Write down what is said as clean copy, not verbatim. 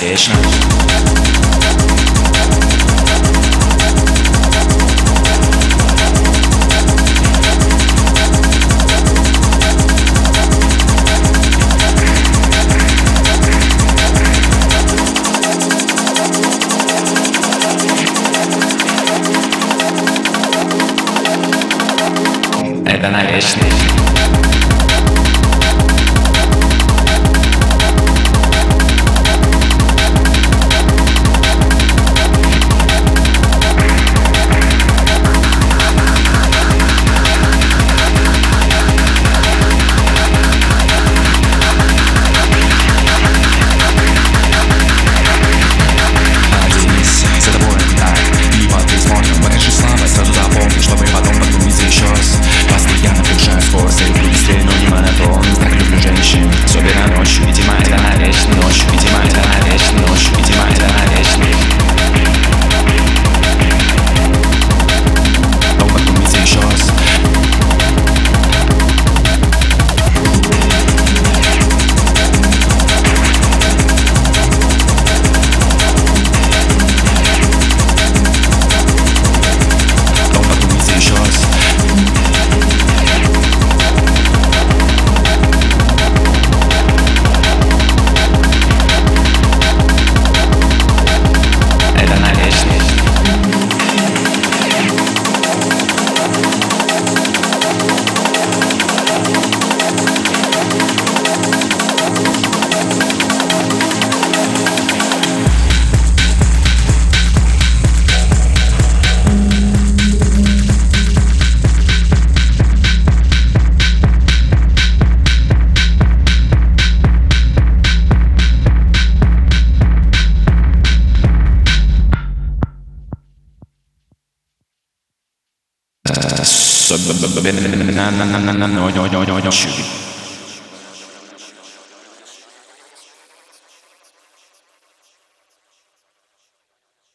Вечно. Это на вечный. Shoot.